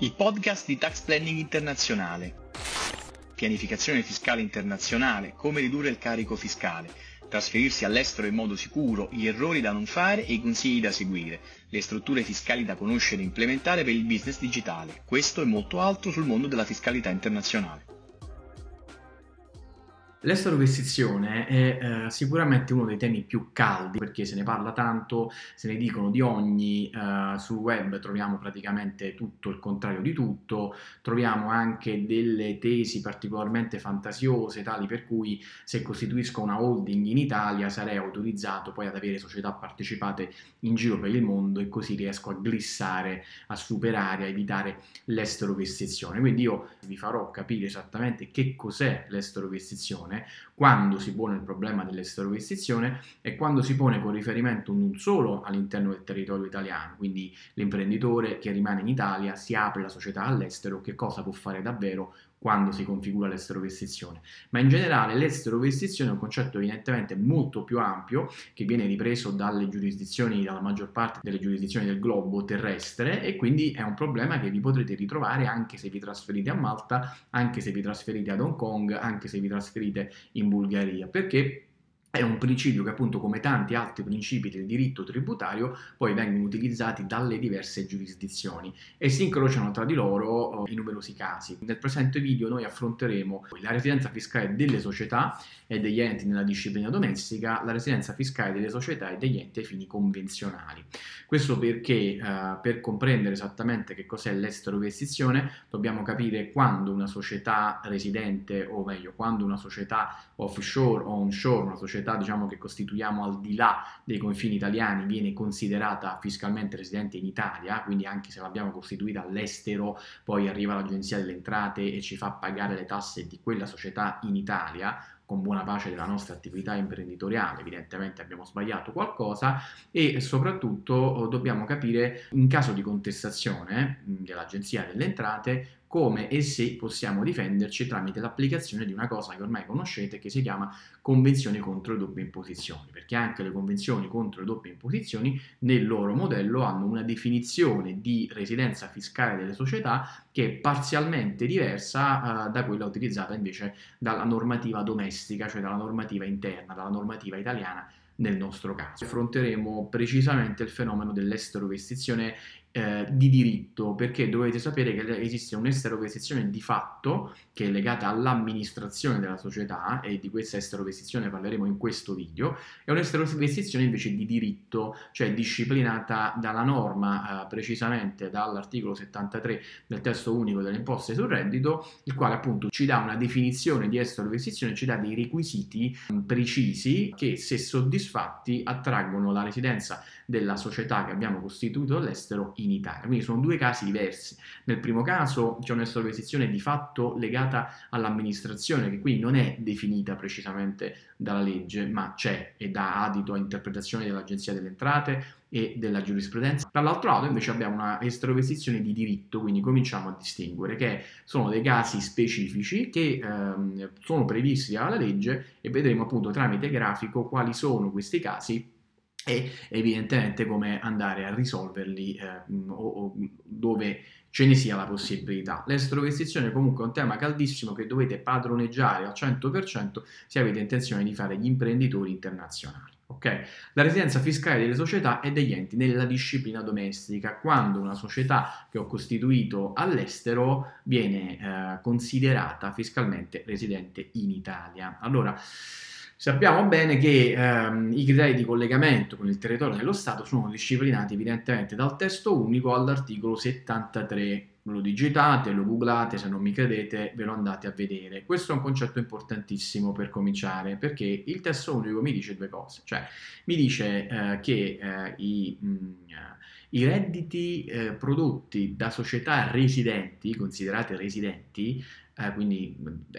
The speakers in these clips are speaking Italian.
Il podcast di Tax Planning Internazionale. Pianificazione fiscale internazionale, come ridurre il carico fiscale, trasferirsi all'estero in modo sicuro, gli errori da non fare e i consigli da seguire, le strutture fiscali da conoscere e implementare per il business digitale. Questo e molto altro sul mondo della fiscalità internazionale. L'esterovestizione è sicuramente uno dei temi più caldi, perché se ne parla tanto, se ne dicono di ogni, sul web troviamo praticamente tutto il contrario di tutto, troviamo anche delle tesi particolarmente fantasiose tali per cui se costituisco una holding in Italia sarei autorizzato poi ad avere società partecipate in giro per il mondo e così riesco a glissare, a superare, a evitare l'esterovestizione. Quindi io vi farò capire esattamente che cos'è l'esterovestizione, quando si pone il problema dell'esterovestizione e quando si pone con riferimento non solo all'interno del territorio italiano, quindi l'imprenditore che rimane in Italia, si apre la società all'estero, che cosa può fare davvero quando si configura l'esterovestizione. Ma in generale l'esterovestizione è un concetto evidentemente molto più ampio, che viene ripreso dalle giurisdizioni, dalla maggior parte delle giurisdizioni del globo terrestre, e quindi è un problema che vi potrete ritrovare anche se vi trasferite a Malta, anche se vi trasferite ad Hong Kong, anche se vi trasferite in Bulgaria, perché è un principio che appunto, come tanti altri principi del diritto tributario, poi vengono utilizzati dalle diverse giurisdizioni e si incrociano tra di loro in numerosi casi. Nel presente video noi affronteremo la residenza fiscale delle società e degli enti nella disciplina domestica, la residenza fiscale delle società e degli enti ai fini convenzionali. Questo perché per comprendere esattamente che cos'è l'esterovestizione dobbiamo capire quando una società residente, o meglio quando una società offshore o onshore, una società diciamo che costituiamo al di là dei confini italiani, viene considerata fiscalmente residente in Italia, quindi anche se l'abbiamo costituita all'estero poi arriva l'Agenzia delle Entrate e ci fa pagare le tasse di quella società in Italia, con buona pace della nostra attività imprenditoriale, evidentemente abbiamo sbagliato qualcosa. E soprattutto dobbiamo capire, in caso di contestazione dell'Agenzia delle Entrate, come e se possiamo difenderci tramite l'applicazione di una cosa che ormai conoscete, che si chiama convenzioni contro le doppie imposizioni, perché anche le convenzioni contro le doppie imposizioni nel loro modello hanno una definizione di residenza fiscale delle società che è parzialmente diversa da quella utilizzata invece dalla normativa domestica, cioè dalla normativa interna, dalla normativa italiana nel nostro caso. Affronteremo precisamente il fenomeno dell'esterovestizione di diritto, perché dovete sapere che esiste un'esterovestizione di fatto che è legata all'amministrazione della società, e di questa esterovestizione parleremo in questo video, e un'esterovestizione invece di diritto, cioè disciplinata dalla norma, precisamente dall'articolo 73 del testo unico delle imposte sul reddito, il quale appunto ci dà una definizione di esterovestizione, ci dà dei requisiti precisi che, se soddisfatti, attraggono la residenza della società che abbiamo costituito all'estero in Italia. Quindi sono due casi diversi. Nel primo caso c'è un'esterovestizione di fatto legata all'amministrazione, che quindi non è definita precisamente dalla legge, ma c'è e dà adito a interpretazioni dell'Agenzia delle Entrate e della giurisprudenza. Dall'altro lato invece abbiamo una esterovestizione di diritto, quindi cominciamo a distinguere, che sono dei casi specifici che sono previsti dalla legge, e vedremo appunto tramite grafico quali sono questi casi e evidentemente come andare a risolverli o dove ce ne sia la possibilità. L'esterovestizione comunque è un tema caldissimo che dovete padroneggiare al 100% se avete intenzione di fare gli imprenditori internazionali. Okay. La residenza fiscale delle società e degli enti nella disciplina domestica, quando una società che ho costituito all'estero viene considerata fiscalmente residente in Italia. Allora, sappiamo bene che i criteri di collegamento con il territorio dello Stato sono disciplinati evidentemente dal testo unico all'articolo 73. Lo digitate, lo googlate, se non mi credete ve lo andate a vedere. Questo è un concetto importantissimo per cominciare, perché il testo unico mi dice due cose, cioè mi dice che i redditi prodotti da società residenti, considerate residenti, quindi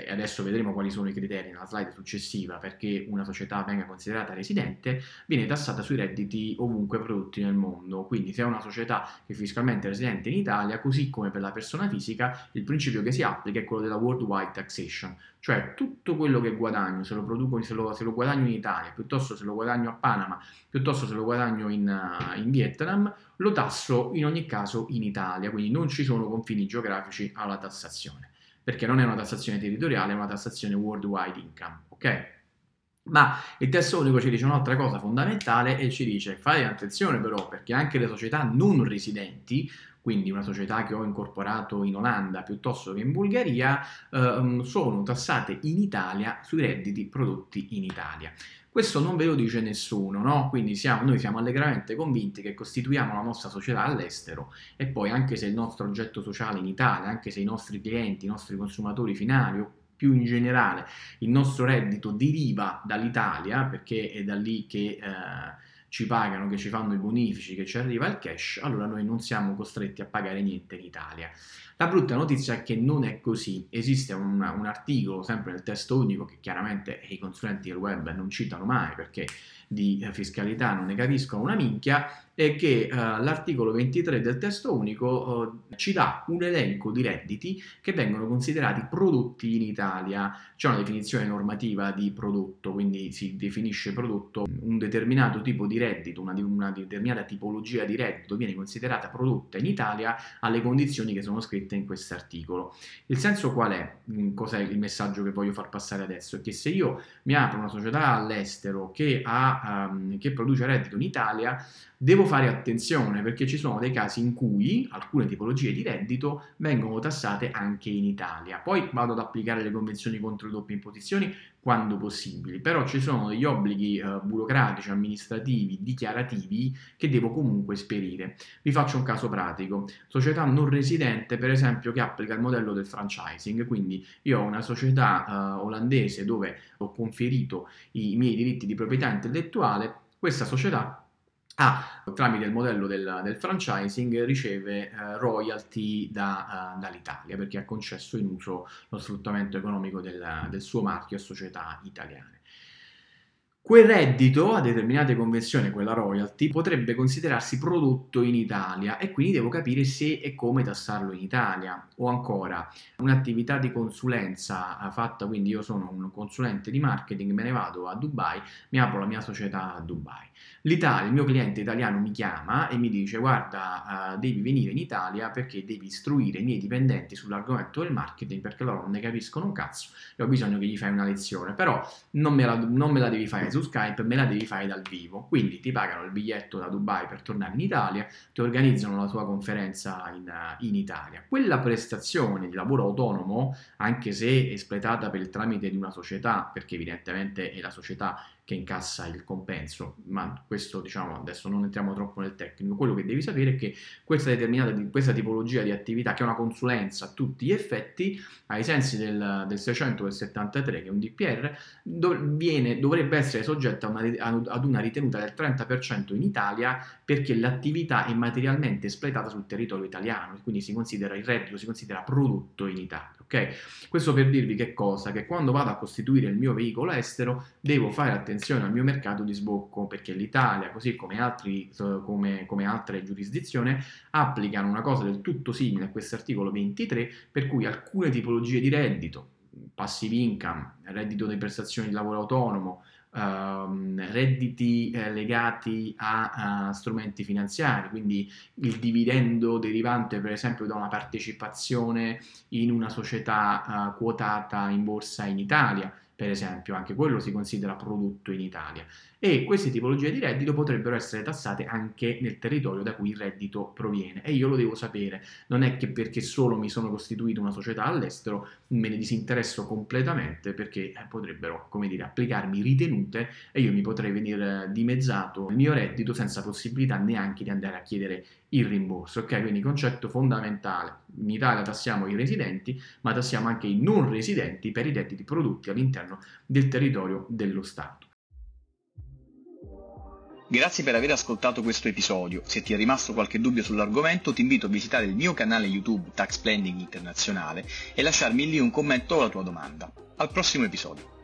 adesso vedremo quali sono i criteri nella slide successiva perché una società venga considerata residente, viene tassata sui redditi ovunque prodotti nel mondo. Quindi se è una società che è fiscalmente residente in Italia, così come per la persona fisica, il principio che si applica è quello della worldwide taxation, cioè tutto quello che guadagno, se lo produco, se lo guadagno in Italia, piuttosto se lo guadagno a Panama, piuttosto se lo guadagno in Vietnam, lo tasso in ogni caso in Italia, quindi non ci sono confini geografici alla tassazione, perché non è una tassazione territoriale, è una tassazione worldwide income, ok? Ma il testo unico ci dice un'altra cosa fondamentale e ci dice: fate attenzione però, perché anche le società non residenti, quindi una società che ho incorporato in Olanda piuttosto che in Bulgaria, sono tassate in Italia sui redditi prodotti in Italia. Questo non ve lo dice nessuno, no? Quindi noi siamo allegramente convinti che costituiamo la nostra società all'estero e poi, anche se il nostro oggetto sociale in Italia, anche se i nostri clienti, i nostri consumatori finali o più in generale il nostro reddito deriva dall'Italia, perché è da lì che ci pagano, che ci fanno i bonifici, che ci arriva il cash, allora noi non siamo costretti a pagare niente in Italia. La brutta notizia è che non è così. Esiste un articolo sempre nel testo unico, che chiaramente i consulenti del web non citano mai perché di fiscalità non ne capiscono una minchia, e che l'articolo 23 del testo unico ci dà un elenco di redditi che vengono considerati prodotti in Italia. C'è una definizione normativa di prodotto, quindi si definisce prodotto un determinato tipo di reddito, una determinata tipologia di reddito viene considerata prodotta in Italia alle condizioni che sono scritte in questo articolo. Il senso qual è? Cos'è il messaggio che voglio far passare adesso? È che se io mi apro una società all'estero che produce reddito in Italia, devo fare attenzione, perché ci sono dei casi in cui alcune tipologie di reddito vengono tassate anche in Italia. Poi vado ad applicare le convenzioni contro le doppie imposizioni quando possibili, però ci sono degli obblighi burocratici, amministrativi, dichiarativi che devo comunque esperire. Vi faccio un caso pratico: società non residente, per esempio, che applica il modello del franchising. Quindi io ho una società olandese dove ho conferito i miei diritti di proprietà intellettuale. Questa società tramite il modello del franchising riceve royalty dall'Italia, perché ha concesso in uso lo sfruttamento economico del suo marchio a società italiane. Quel reddito, a determinate convenzioni, quella royalty, potrebbe considerarsi prodotto in Italia e quindi devo capire se e come tassarlo in Italia. O ancora, un'attività di consulenza fatta, quindi io sono un consulente di marketing, me ne vado a Dubai, mi apro la mia società a Dubai. L'Italia, il mio cliente italiano mi chiama e mi dice: guarda, devi venire in Italia perché devi istruire i miei dipendenti sull'argomento del marketing, perché loro non ne capiscono un cazzo e ho bisogno che gli fai una lezione, però non me la devi fare su Skype, me la devi fare dal vivo. Quindi ti pagano il biglietto da Dubai per tornare in Italia, ti organizzano la tua conferenza in Italia. Quella prestazione di lavoro autonomo, anche se espletata per il tramite di una società, perché evidentemente è la società che incassa il compenso, ma questo, diciamo, adesso non entriamo troppo nel tecnico. Quello che devi sapere è che questa tipologia di attività, che è una consulenza a tutti gli effetti, ai sensi del 673, che è un DPR, dovrebbe essere soggetta ad una ritenuta del 30% in Italia, perché l'attività è materialmente espletata sul territorio italiano, quindi il reddito si considera prodotto in Italia. Okay? Questo per dirvi che cosa? Che quando vado a costituire il mio veicolo estero devo fare attenzione al mio mercato di sbocco, perché l'Italia, così come altre giurisdizioni, applicano una cosa del tutto simile a questo articolo 23, per cui alcune tipologie di reddito, passive income, reddito di prestazioni di lavoro autonomo, redditi legati a strumenti finanziari, quindi il dividendo derivante per esempio da una partecipazione in una società quotata in borsa in Italia, per esempio, anche quello si considera prodotto in Italia, e queste tipologie di reddito potrebbero essere tassate anche nel territorio da cui il reddito proviene, e io lo devo sapere. Non è che perché solo mi sono costituito una società all'estero me ne disinteresso completamente, perché potrebbero, come dire, applicarmi ritenute e io mi potrei venire dimezzato il mio reddito senza possibilità neanche di andare a chiedere il rimborso, ok? Quindi concetto fondamentale: in Italia tassiamo i residenti, ma tassiamo anche i non residenti per i redditi prodotti all'interno del territorio dello Stato. Grazie per aver ascoltato questo episodio. Se ti è rimasto qualche dubbio sull'argomento, ti invito a visitare il mio canale YouTube Tax Planning Internazionale e lasciarmi lì un commento o la tua domanda. Al prossimo episodio.